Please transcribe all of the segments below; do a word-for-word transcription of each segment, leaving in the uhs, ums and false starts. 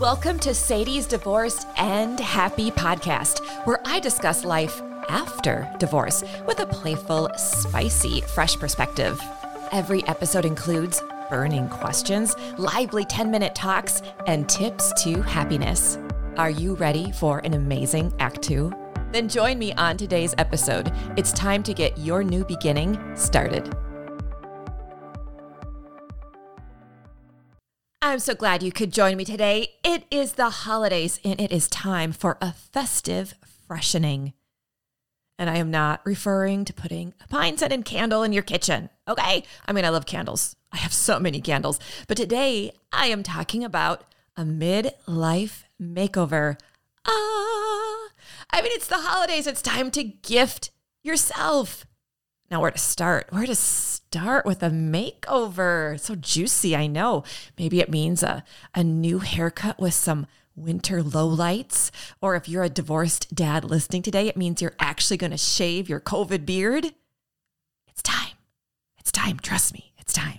Welcome to Sadie's Divorced and Happy podcast, where I discuss life after divorce with a playful, spicy, fresh perspective. Every episode includes burning questions, lively ten-minute talks, and tips to happiness. Are you ready for an amazing Act Two? Then join me on today's episode. It's time to get your new beginning started. I'm so glad you could join me today. It is the holidays, and it is time for a festive freshening. And I am not referring to putting a pine scented candle in your kitchen, okay? I mean, I love candles. I have so many candles. But today, I am talking about a midlife makeover. Ah! I mean, it's the holidays. It's time to gift yourself. Now, where to start? Where to start with a makeover? So juicy, I know. Maybe it means a, a new haircut with some winter lowlights. Or if you're a divorced dad listening today, it means you're actually going to shave your COVID beard. It's time. It's time. Trust me, it's time.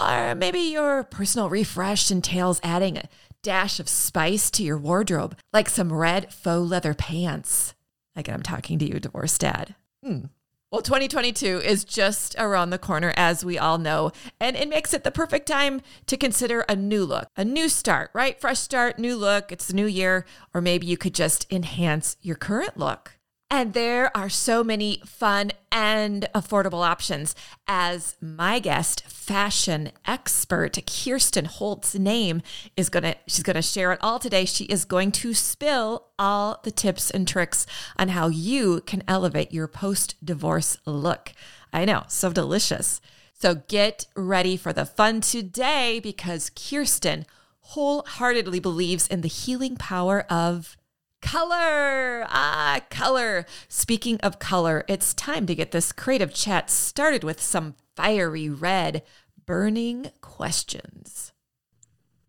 Or maybe your personal refresh entails adding a dash of spice to your wardrobe, like some red faux leather pants. Again, I'm talking to you, divorced dad. Hmm. Well, twenty twenty-two is just around the corner, as we all know, and it makes it the perfect time to consider a new look, a new start, right? Fresh start, new look, it's the new year, or maybe you could just enhance your current look. And there are so many fun and affordable options. As my guest, fashion expert Kirsten Holt's name is gonna, she's gonna share it all today. She is going to spill all the tips and tricks on how you can elevate your post-divorce look. I know, so delicious. So get ready for the fun today, because Kirsten wholeheartedly believes in the healing power of color. Ah, color. Speaking of color, it's time to get this creative chat started with some fiery red burning questions.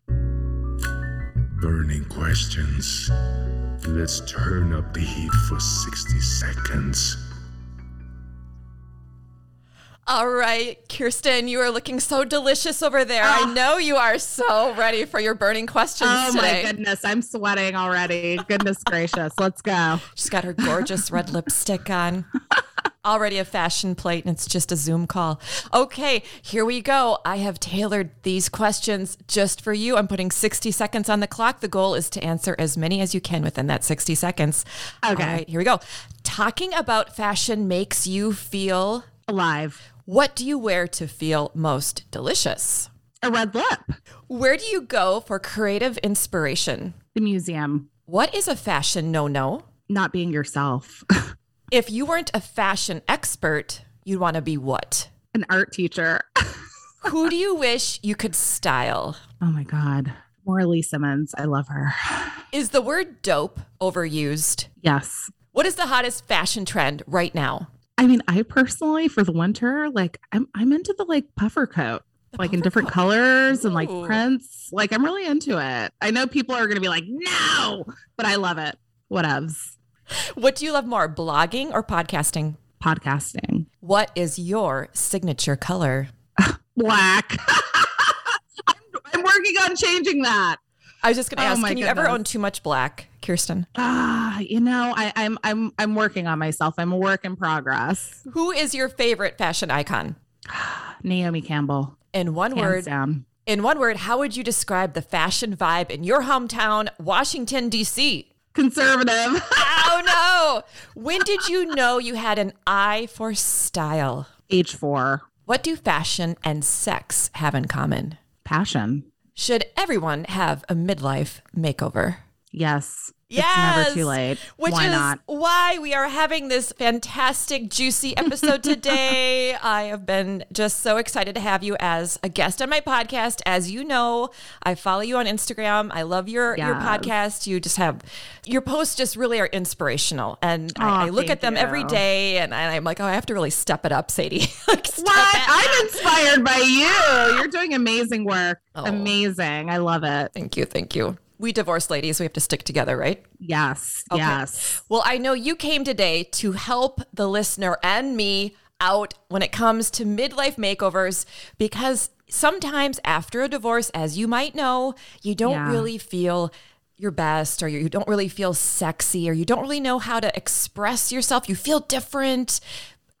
Burning questions. Let's turn up the heat for sixty seconds. All right, Kirsten, you are looking so delicious over there. Oh. I know you are so ready for your burning questions oh today. Oh my goodness, I'm sweating already. Goodness gracious, let's go. She's got her gorgeous red lipstick on. Already a fashion plate, and it's just a Zoom call. Okay, here we go. I have tailored these questions just for you. I'm putting sixty seconds on the clock. The goal is to answer as many as you can within that sixty seconds. Okay. All right, here we go. Talking about fashion makes you feel... alive. What do you wear to feel most delicious? A red lip. Where do you go for creative inspiration? The museum. What is a fashion no-no? Not being yourself. If you weren't a fashion expert, you'd want to be what? An art teacher. Who do you wish you could style? Oh my God. Morley Simmons. I love her. Is the word dope overused? Yes. What is the hottest fashion trend right now? I mean, I personally, for the winter, like I'm, I'm into the like puffer coat, the like puffer in different coat. Colors and like prints. Like I'm really into it. I know people are going to be like, no, but I love it. Whatevs. What do you love more, blogging or podcasting? Podcasting. What is your signature color? Black. I'm, I'm working on changing that. I was just going to ask, oh can you goodness. ever own too much black, Kirsten? Ah, uh, you know, I, I'm I'm I'm working on myself. I'm a work in progress. Who is your favorite fashion icon? Naomi Campbell. In one Hands word, down. in one word, how would you describe the fashion vibe in your hometown, Washington, D C? Conservative. Oh no! When did you know you had an eye for style? Age four. What do fashion and sex have in common? Passion. Should everyone have a midlife makeover? Yes. Yes. It's never too late. Which why is not? Why we are having this fantastic, juicy episode today. I have been just so excited to have you as a guest on my podcast. As you know, I follow you on Instagram. I love your, yes. your podcast. You just have, your posts just really are inspirational. And oh, I, I look at them you. every day and I'm like, oh, I have to really step it up, Sadie. Like, step what? It. I'm inspired by you. You're doing amazing work. Oh. Amazing. I love it. Thank you. Thank you. We divorced ladies. We have to stick together, right? Yes. Okay. Yes. Well, I know you came today to help the listener and me out when it comes to midlife makeovers, because sometimes after a divorce, as you might know, you don't yeah. really feel your best, or you don't really feel sexy, or you don't really know how to express yourself. You feel different,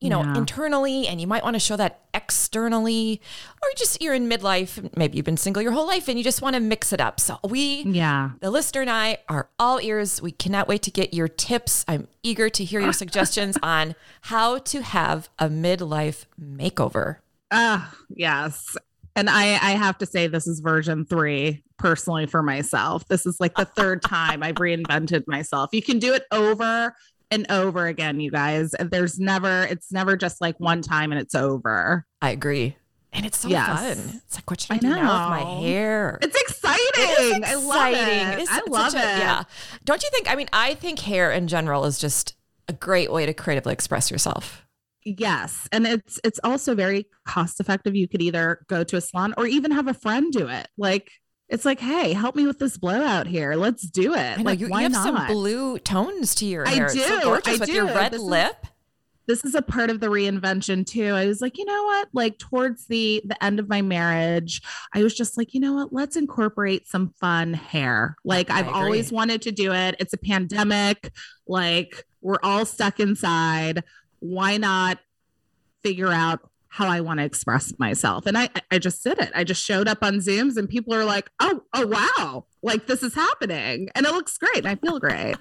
you know, yeah. internally, and you might want to show that externally, or just you're in midlife. Maybe you've been single your whole life and you just want to mix it up. So we, yeah. the listener and I, are all ears. We cannot wait to get your tips. I'm eager to hear your suggestions on how to have a midlife makeover. Ah, uh, yes. And I, I have to say, this is version three personally for myself. This is like the third time I've reinvented myself. You can do it over and over again, you guys. There's never, it's never just like one time and it's over. I agree. And it's so yes. fun. It's like, what should I, I do know. now with my hair? It's exciting. It is exciting. I love it. it is, I love it. A, yeah. Don't you think, I mean, I think hair in general is just a great way to creatively express yourself. Yes. And it's, it's also very cost effective. You could either go to a salon or even have a friend do it. Like, it's like, hey, help me with this blowout here. Let's do it. I know, like, you, why you have not? Some blue tones to your I hair. Do. It's so gorgeous I with do. Your red this lip. Is, this is a part of the reinvention too. I was like, you know what? Like towards the the end of my marriage, I was just like, you know what? Let's incorporate some fun hair. Like I I've agree. always wanted to do it. It's a pandemic. Like we're all stuck inside. Why not figure out how I want to express myself? And I, I just did it. I just showed up on Zooms and people are like, oh, oh, wow. Like this is happening and it looks great. And I feel great.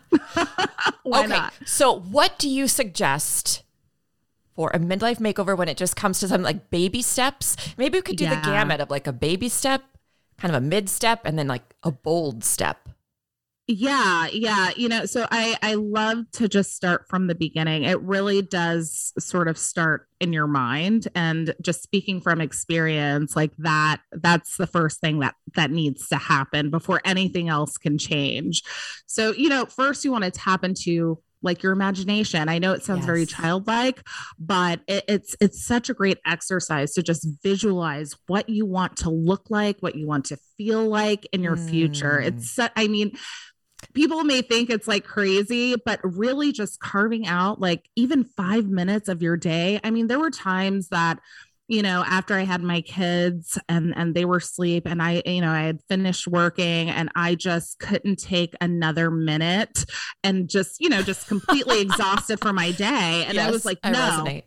Why okay. not? So what do you suggest for a midlife makeover when it just comes to something like baby steps? Maybe we could do yeah. the gamut of like a baby step, kind of a mid step, and then like a bold step. Yeah. Yeah. You know, so I, I love to just start from the beginning. It really does sort of start in your mind, and just speaking from experience, like that, that's the first thing that, that needs to happen before anything else can change. So, you know, first you want to tap into like your imagination. I know it sounds yes. very childlike, but it, it's, it's such a great exercise to just visualize what you want to look like, what you want to feel like in your mm. future. It's, I mean, people may think it's like crazy, but really just carving out like even five minutes of your day. I mean, there were times that, you know, after I had my kids and, and they were asleep and I, you know, I had finished working and I just couldn't take another minute and just, you know, just completely exhausted for my day. And yes, I was like, no, I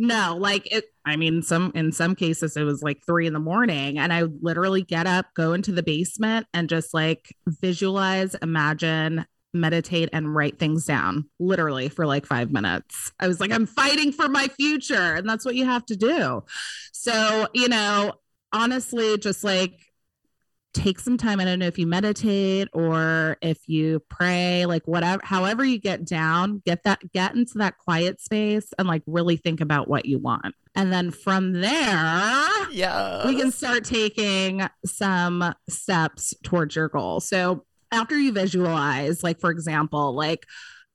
no, like it, I mean, some, in some cases it was like three in the morning and I would literally get up, go into the basement and just like visualize, imagine, meditate, and write things down literally for like five minutes. I was like, I'm fighting for my future. And that's what you have to do. So, you know, honestly, just like take some time. I don't know if you meditate or if you pray, like whatever, however you get down, get that, get into that quiet space and like really think about what you want. And then from there, yes. we can start taking some steps towards your goal. So after you visualize, like, for example, like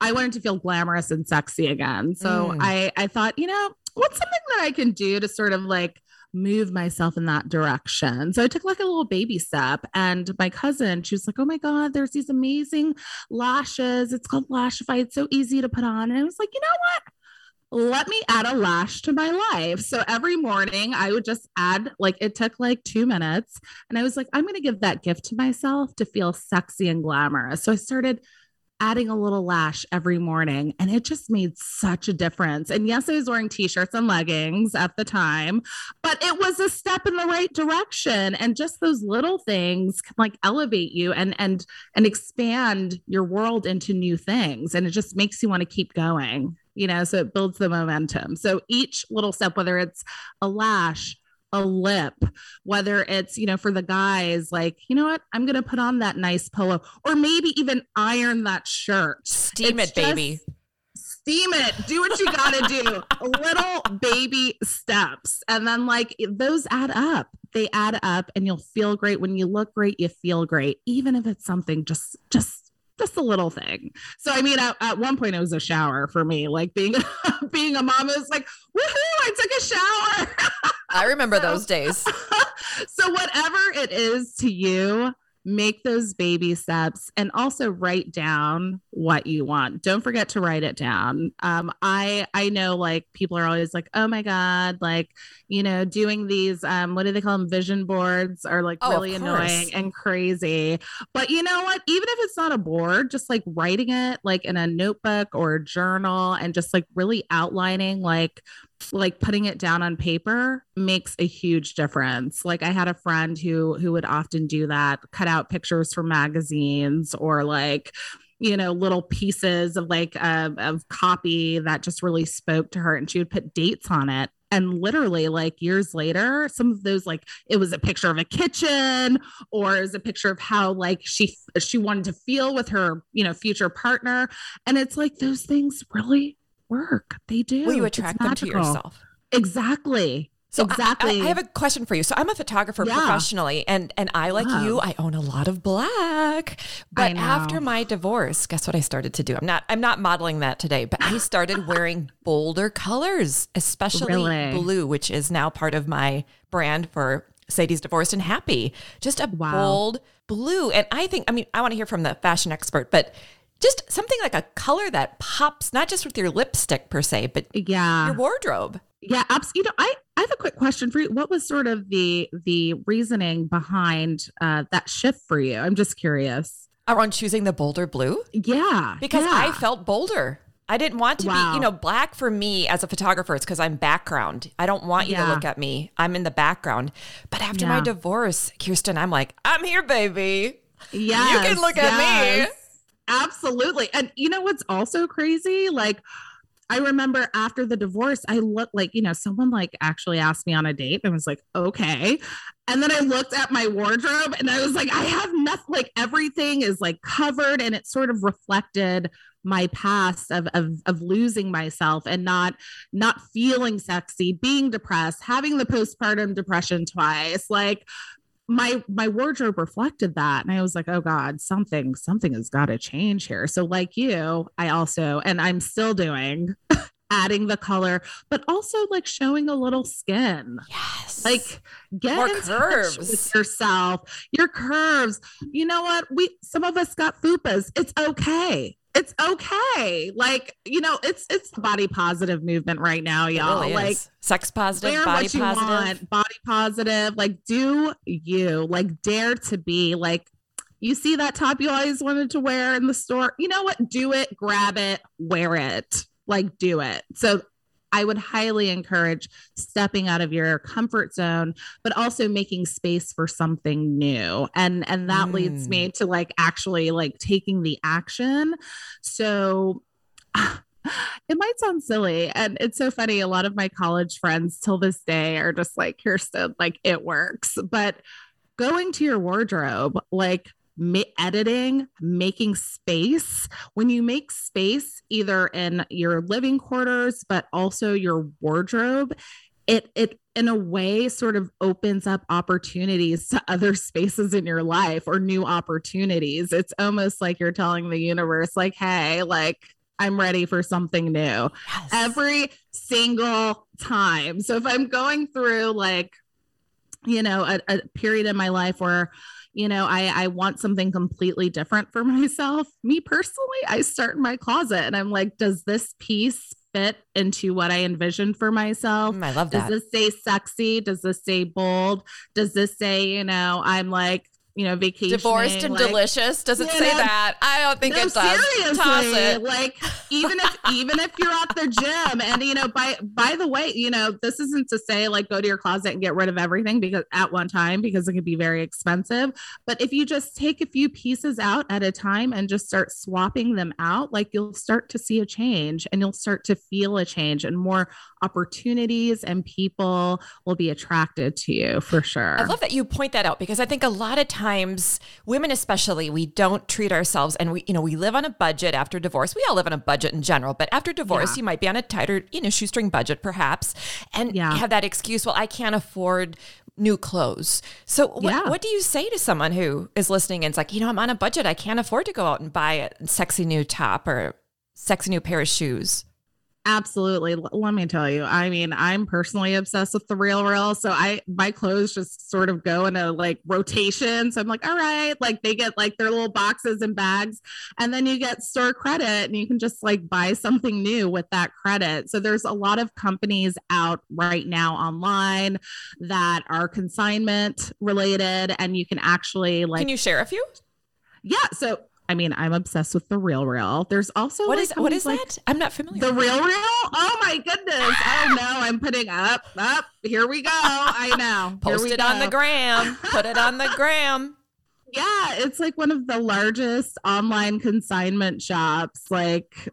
I wanted to feel glamorous and sexy again. So mm. I, I thought, you know, what's something that I can do to sort of like move myself in that direction? So I took like a little baby step, and my cousin, she was like, oh my God, there's these amazing lashes. It's called Lashify. It's so easy to put on. And I was like, you know what? Let me add a lash to my life. So every morning I would just add, like, it took like two minutes. And I was like, I'm going to give that gift to myself to feel sexy and glamorous. So I started adding a little lash every morning, and it just made such a difference. And yes, I was wearing t-shirts and leggings at the time, but it was a step in the right direction. And just those little things can like elevate you and, and, and expand your world into new things. And it just makes you want to keep going, you know, so it builds the momentum. So each little step, whether it's a lash, a lip, whether it's, you know, for the guys, like, you know what, I'm going to put on that nice polo, or maybe even iron that shirt. Steam it's it, baby. Steam it. Do what you got to do. Little baby steps. And then like those add up, they add up, and you'll feel great. When you look great, you feel great. Even if it's something just, just, just a little thing. So, I mean, at, at one point it was a shower for me, like being, being a mom, it was like, woohoo, I took a shower. I remember so, those days. So whatever it is to you, make those baby steps and also write down what you want. Don't forget to write it down. Um, I, I know like people are always like, oh my God, like, you know, doing these, um, what do they call them? Vision boards are like oh, really annoying and crazy, but you know what, even if it's not a board, just like writing it like in a notebook or a journal and just like really outlining, like, like putting it down on paper makes a huge difference. Like I had a friend who, who would often do that, cut out pictures from magazines or like, you know, little pieces of like uh, of copy that just really spoke to her, and she would put dates on it. And literally like years later, some of those, like it was a picture of a kitchen or it was a picture of how like she, she wanted to feel with her, you know, future partner. And it's like, those things really work. They do. Well, you attract them to yourself. Exactly. So exactly. I, I have a question for you. So I'm a photographer yeah. professionally, and, and I, like wow. you, I own a lot of black, but after my divorce, guess what I started to do? I'm not, I'm not modeling that today, but I started wearing bolder colors, especially really? blue, which is now part of my brand for Sadie's Divorced and Happy. Just a wow. bold blue. And I think, I mean, I want to hear from the fashion expert, but just something like a color that pops, not just with your lipstick per se, but yeah. your wardrobe. Yeah, absolutely. You know, I, I have a quick question for you. What was sort of the the reasoning behind uh, that shift for you? I'm just curious. Around choosing the bolder blue? Yeah. Because yeah. I felt bolder. I didn't want to wow. be, you know, black for me as a photographer, it's because I'm background. I don't want you yeah. to look at me. I'm in the background. But after yeah. my divorce, Kirsten, I'm like, I'm here, baby. Yeah. You can look yes. at me. Absolutely. And you know what's also crazy? Like, I remember after the divorce, I looked like, you know, someone like actually asked me on a date and was like, okay. And then I looked at my wardrobe and I was like, I have nothing, like everything is like covered. And it sort of reflected my past of, of, of losing myself and not, not feeling sexy, being depressed, having the postpartum depression twice, like my, my wardrobe reflected that. And I was like, oh God, something, something has got to change here. So like you, I also, and I'm still doing adding the color, but also like showing a little skin. Yes. Like get more in curves touch with yourself, your curves. You know what? We, some of us got fupas. It's okay. It's okay. Like, you know, it's, it's the body positive movement right now, y'all. Really like sex positive, body positive, want, body positive, like do you like dare to be like, you see that top you always wanted to wear in the store. You know what? Do it, grab it, wear it, like do it. So I would highly encourage stepping out of your comfort zone, but also making space for something new. And, and that mm. leads me to like actually like taking the action. So it might sound silly. And it's so funny. A lot of my college friends till this day are just like, Kirsten, like it works, but going to your wardrobe, like editing, making space. When you make space, either in your living quarters, but also your wardrobe, it, it in a way sort of opens up opportunities to other spaces in your life or new opportunities. It's almost like you're telling the universe, like, hey, like I'm ready for something new yes. every single time. So if I'm going through like, you know, a, a period in my life where you know, I, I want something completely different for myself. Me personally, I start in my closet and I'm like, does this piece fit into what I envisioned for myself? Mm, I love that. Does this say sexy? Does this say bold? Does this say, you know, I'm like, you know, vacationing. Divorced and like, delicious. Does it say know, that? I don't think no, it does. Seriously, toss it. Like even if, even if you're at the gym and, you know, by, by the way, you know, this isn't to say like, go to your closet and get rid of everything because at one time, because it could be very expensive, but if you just take a few pieces out at a time and just start swapping them out, like you'll start to see a change and you'll start to feel a change and more opportunities and people will be attracted to you for sure. I love that you point that out because I think a lot of times Times, women especially, we don't treat ourselves, and we, you know, we live on a budget after divorce. We all live on a budget in general, but after divorce, yeah. you might be on a tighter, you know, shoestring budget perhaps, and yeah. have that excuse. Well, I can't afford new clothes. So wh- yeah. what do you say to someone who is listening and it's like, you know, I'm on a budget. I can't afford to go out and buy a sexy new top or sexy new pair of shoes. Absolutely. L- let me tell you, I mean, I'm personally obsessed with the RealReal. So I, my clothes just sort of go in a like rotation. So I'm like, all right, like they get like their little boxes and bags, and then you get store credit and you can just like buy something new with that credit. So there's a lot of companies out right now online that are consignment related, and you can actually like, can you share a few? Yeah. So I mean, I'm obsessed with the RealReal. There's also what like, is what is like, that? I'm not familiar. The with RealReal? Oh my goodness! I don't know. I'm putting up up. Here we go. I know. Post it go. on the gram. Put it on the gram. Yeah, it's like one of the largest online consignment shops, like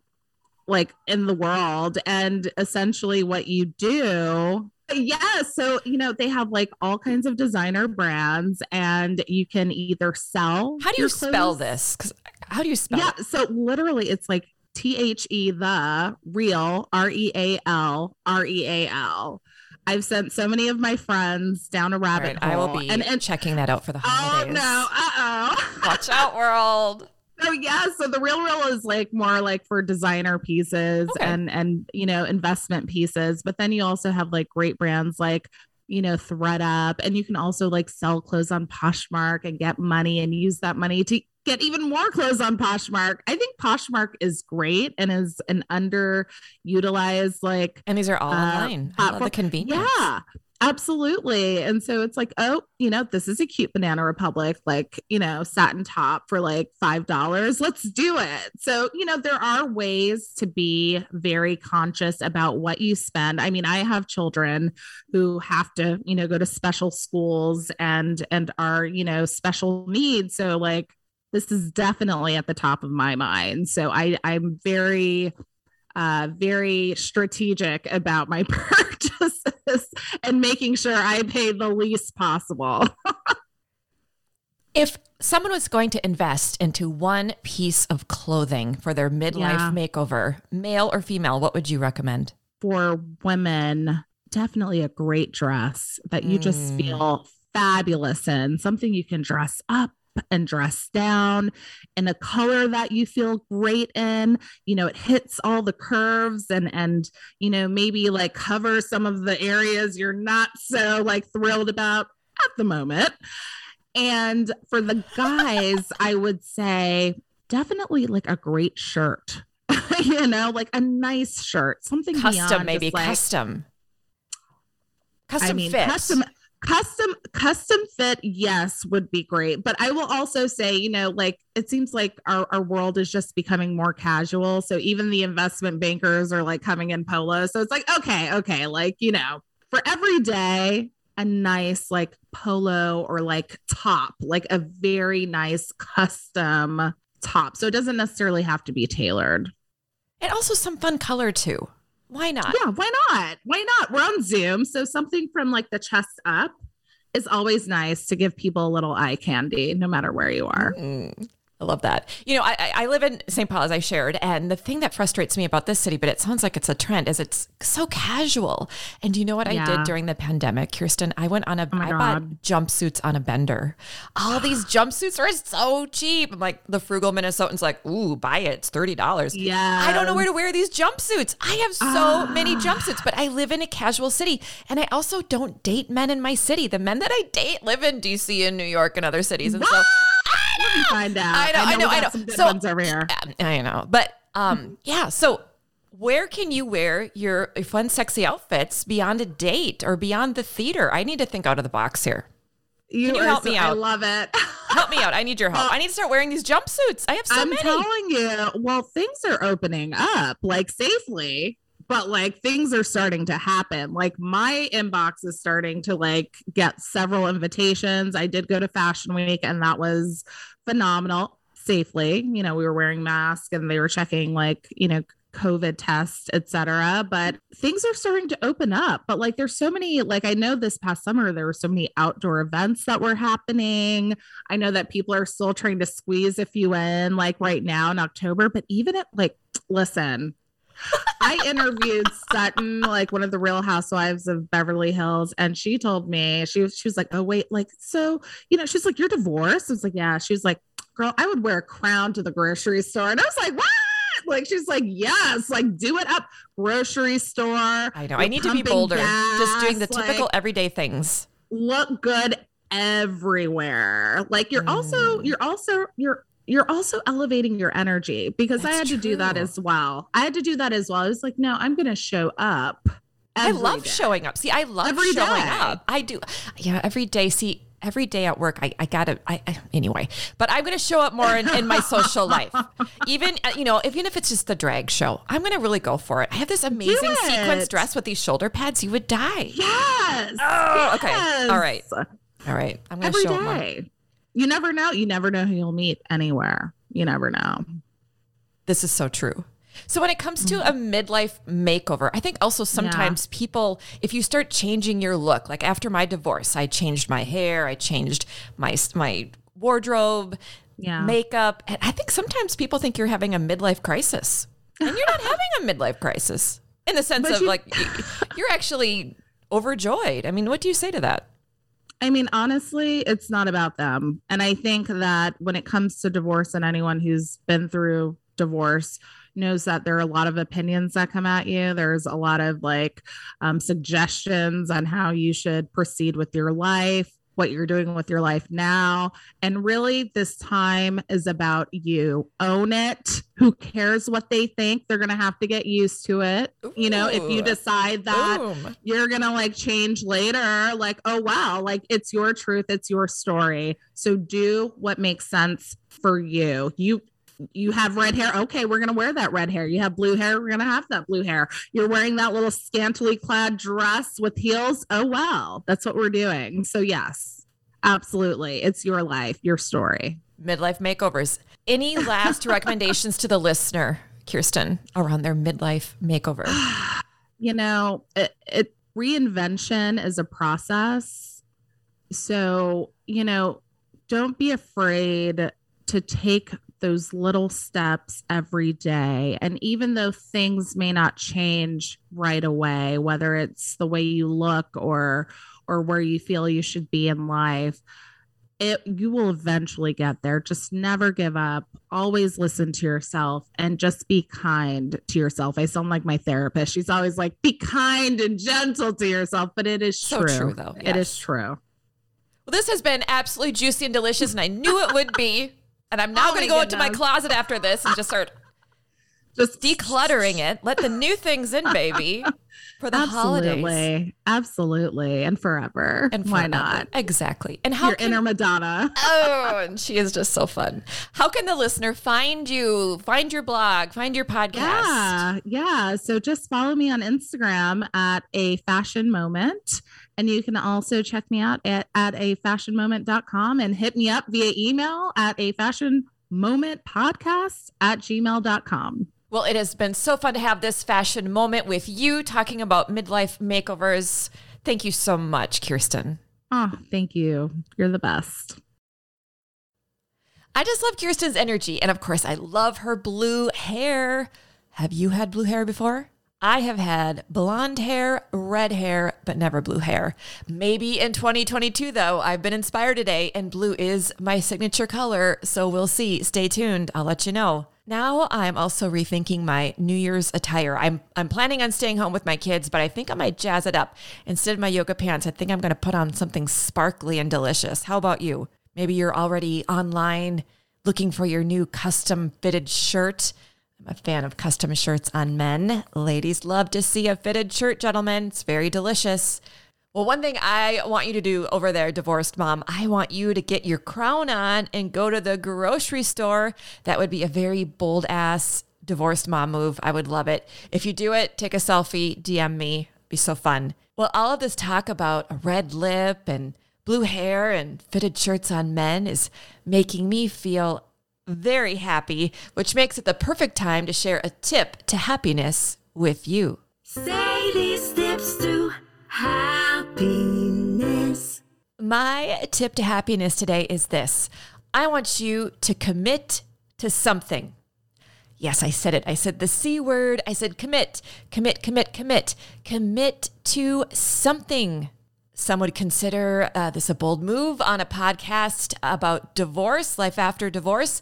like in the world. And essentially, what you do. Yeah. So, you know, they have like all kinds of designer brands, and you can either sell. How do you spell this? Because how do you spell it? Yeah. So literally it's like T H E, the real, R E A L, R E A L. I've sent so many of my friends down a rabbit hole. I will be and, and checking that out for the holidays. Oh, no. Uh-oh. Watch out, world. Oh yeah, so the RealReal is like more like for designer pieces okay. and and you know investment pieces, but then you also have like great brands like you know ThredUp, and you can also like sell clothes on Poshmark and get money and use that money to get even more clothes on Poshmark. I think Poshmark is great and is an underutilized like and these are all uh, online. I love the convenience. Yeah. Absolutely. And so it's like, oh, you know, this is a cute Banana Republic, like, you know, satin top for like five dollars. Let's do it. So, you know, there are ways to be very conscious about what you spend. I mean, I have children who have to, you know, go to special schools and, and are, you know, special needs. So like, this is definitely at the top of my mind. So I, I'm very, uh, very strategic about my purchases. And making sure I pay the least possible. If someone was going to invest into one piece of clothing for their midlife yeah. makeover, male or female, what would you recommend? For women, definitely a great dress that you mm. just feel fabulous in, something you can dress up and dress down in a color that you feel great in, you know, it hits all the curves and, and, you know, maybe like cover some of the areas you're not so like thrilled about at the moment. And for the guys, I would say definitely like a great shirt, you know, like a nice shirt, something custom, maybe like, custom, custom I mean, fit. Custom, Custom custom fit, yes, would be great. But I will also say, you know, like it seems like our, our world is just becoming more casual. So even the investment bankers are like coming in polo. So it's like, okay, okay. Like, you know, for every day, a nice like polo or like top, like a very nice custom top. So it doesn't necessarily have to be tailored. And also some fun color too. Why not? Yeah, why not? Why not? We're on Zoom. So something from like the chest up is always nice to give people a little eye candy, no matter where you are. Mm, I love that. You know, I, I live in Saint Paul, as I shared. And the thing that frustrates me about this city, but it sounds like it's a trend, is it's so casual. And you know what yeah. I did during the pandemic, Kirsten? I went on a, oh I God. bought jumpsuits on a bender. All these jumpsuits are so cheap. I'm like, the frugal Minnesotan's like, ooh, buy it. It's thirty dollars. Yeah. I don't know where to wear these jumpsuits. I have so ah. many jumpsuits, but I live in a casual city. And I also don't date men in my city. The men that I date live in D C and New York and other cities. And what? so I Let me find out. I know, I know, I know. I know. So, ones over here. I know. But um, yeah, so where can you wear your fun, sexy outfits beyond a date or beyond the theater? I need to think out of the box here. You can you help so, me out? I love it. Help me out. I need your help. Well, I need to start wearing these jumpsuits. I have so I'm many. I'm telling you, well, things are opening up like safely. But like things are starting to happen. Like my inbox is starting to like get several invitations. I did go to Fashion Week and that was phenomenal safely. You know, we were wearing masks and they were checking like, you know, COVID tests, et cetera. But things are starting to open up. But like, there's so many, like, I know this past summer, there were so many outdoor events that were happening. I know that people are still trying to squeeze a few in like right now in October, but even at like, listen, I interviewed Sutton, like one of the Real Housewives of Beverly Hills. And she told me, she was, she was like, oh, wait, like, so, you know, she's like, you're divorced. I was like, yeah. She was like, girl, I would wear a crown to the grocery store. And I was like, what? Like, she's like, yes, like do it up. Grocery store. I know. I need to be bolder. Gas, just doing the typical like, everyday things. Look good everywhere. Like you're mm. also, you're also, you're, you're also elevating your energy because That's I had to true. do that as well. I had to do that as well. I was like, no, I'm going to show up. I love day. showing up. See, I love every showing day. up. I do. Yeah. Every day. See, every day at work, I, I gotta, I, I anyway, but I'm going to show up more in, in my social life. Even, you know, even if it's just the drag show, I'm going to really go for it. I have this amazing sequence dress with these shoulder pads. You would die. Yes. Oh, yes. Okay. All right. All right. I'm going to show up more. You never know. You never know who you'll meet anywhere. You never know. This is so true. So when it comes to a midlife makeover, I think also sometimes yeah. people, if you start changing your look, like after my divorce, I changed my hair, I changed my my wardrobe, yeah. makeup. And I think sometimes people think you're having a midlife crisis and you're not having a midlife crisis in the sense but of you- like, you're actually overjoyed. I mean, what do you say to that? I mean, honestly, it's not about them. And I think that when it comes to divorce and anyone who's been through divorce knows that there are a lot of opinions that come at you. There's a lot of like um, suggestions on how you should proceed with your life, what you're doing with your life now. And really this time is about you. Own it. Who cares what they think? They're going to have to get used to it. Ooh. You know, if you decide that Boom. you're going to like change later, like, oh wow, like it's your truth. It's your story. So do what makes sense for you. You, You have red hair. Okay, we're going to wear that red hair. You have blue hair. We're going to have that blue hair. You're wearing that little scantily clad dress with heels. Oh, well, that's what we're doing. So yes, absolutely. It's your life, your story. Midlife makeovers. Any last recommendations to the listener, Kirsten, around their midlife makeover? You know, it, it, reinvention is a process. So, you know, don't be afraid to take those little steps every day. And even though things may not change right away, whether it's the way you look or, or where you feel you should be in life, it, you will eventually get there. Just never give up. Always listen to yourself and just be kind to yourself. I sound like my therapist. She's always like, be kind and gentle to yourself, but it is so true. true though. Yes. It is true. Well, this has been absolutely juicy and delicious, and I knew it would be. And I'm now oh going to go goodness. into my closet after this and just start just decluttering it. Let the new things in, baby, for the Absolutely. holidays. Absolutely. And forever. And forever. Why not? Exactly. And how Your can, inner Madonna. Oh, and she is just so fun. How can the listener find you, find your blog, find your podcast? Yeah. Yeah. So just follow me on Instagram at A Fashion Moment. And you can also check me out at, at a fashion moment dot com and hit me up via email at a fashion moment podcast at gmail dot com. Well, it has been so fun to have this fashion moment with you talking about midlife makeovers. Thank you so much, Kirsten. Oh, thank you. You're the best. I just love Kirsten's energy. And of course, I love her blue hair. Have you had blue hair before? I have had blonde hair, red hair, but never blue hair. Maybe in twenty twenty-two, though, I've been inspired today, and blue is my signature color, so we'll see. Stay tuned. I'll let you know. Now I'm also rethinking my New Year's attire. I'm I'm planning on staying home with my kids, but I think I might jazz it up. Instead of my yoga pants, I think I'm going to put on something sparkly and delicious. How about you? Maybe you're already online looking for your new custom-fitted shirt. I'm a fan of custom shirts on men. Ladies love to see a fitted shirt, gentlemen. It's very delicious. Well, one thing I want you to do over there, divorced mom, I want you to get your crown on and go to the grocery store. That would be a very bold ass divorced mom move. I would love it. If you do it, take a selfie, D M me. It'd be so fun. Well, all of this talk about a red lip and blue hair and fitted shirts on men is making me feel very happy, which makes it the perfect time to share a tip to happiness with you. Say these tips to happiness. My tip to happiness today is this. I want you to commit to something. Yes, I said it. I said the C word. I said commit, commit, commit, commit, commit to something. Some would consider uh, this a bold move on a podcast about divorce, life after divorce.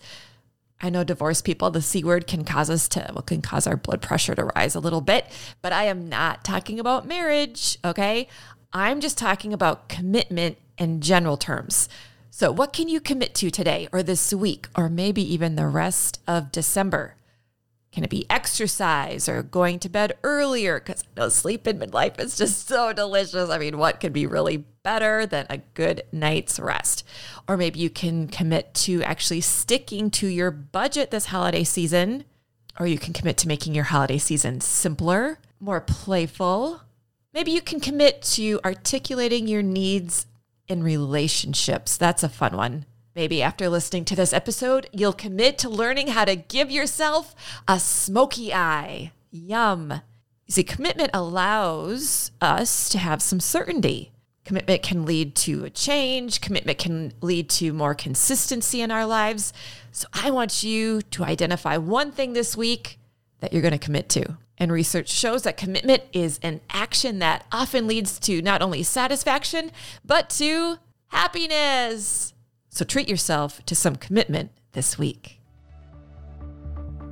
I know divorced people, the C word can cause us to, well, can cause our blood pressure to rise a little bit, but I am not talking about marriage, okay? I'm just talking about commitment in general terms. So what can you commit to today or this week or maybe even the rest of December? Can it be exercise or going to bed earlier? Because I know sleep in midlife is just so delicious. I mean, what could be really better than a good night's rest? Or maybe you can commit to actually sticking to your budget this holiday season, or you can commit to making your holiday season simpler, more playful. Maybe you can commit to articulating your needs in relationships. That's a fun one. Maybe after listening to this episode, you'll commit to learning how to give yourself a smoky eye. Yum. You see, commitment allows us to have some certainty. Commitment can lead to a change. Commitment can lead to more consistency in our lives. So I want you to identify one thing this week that you're going to commit to. And research shows that commitment is an action that often leads to not only satisfaction, but to happiness. So treat yourself to some commitment this week.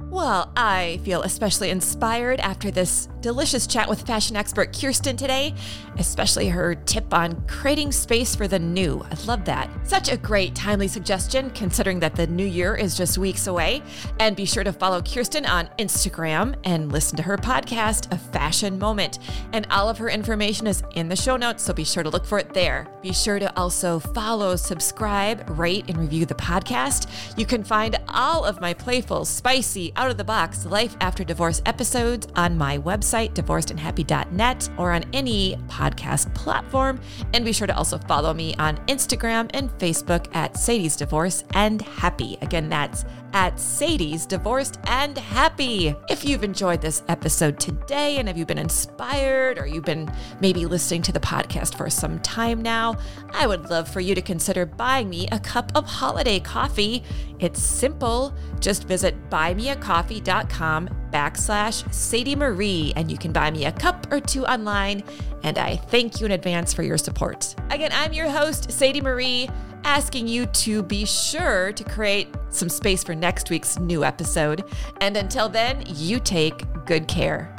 Well, I feel especially inspired after this delicious chat with fashion expert Kirsten today, especially her tip on creating space for the new. I love that. Such a great timely suggestion considering that the new year is just weeks away. And be sure to follow Kirsten on Instagram and listen to her podcast, A Fashion Moment. And all of her information is in the show notes, so be sure to look for it there. Be sure to also follow, subscribe, rate, and review the podcast. You can find all of my playful, spicy, out-of-the-box life after divorce episodes on my website, divorced and happy dot net, or on any podcast platform. And be sure to also follow me on Instagram and Facebook at Sadie's Divorce and Happy. Again, that's at Sadie's Divorced and Happy. If you've enjoyed this episode today and have you been inspired or you've been maybe listening to the podcast for some time now, I would love for you to consider buying me a cup of holiday coffee. It's simple. Just visit buymeacoffee.com backslash Sadie Marie and you can buy me a cup or two online. And I thank you in advance for your support. Again, I'm your host, Sadie Marie, asking you to be sure to create some space for next week's new episode. And until then, you take good care.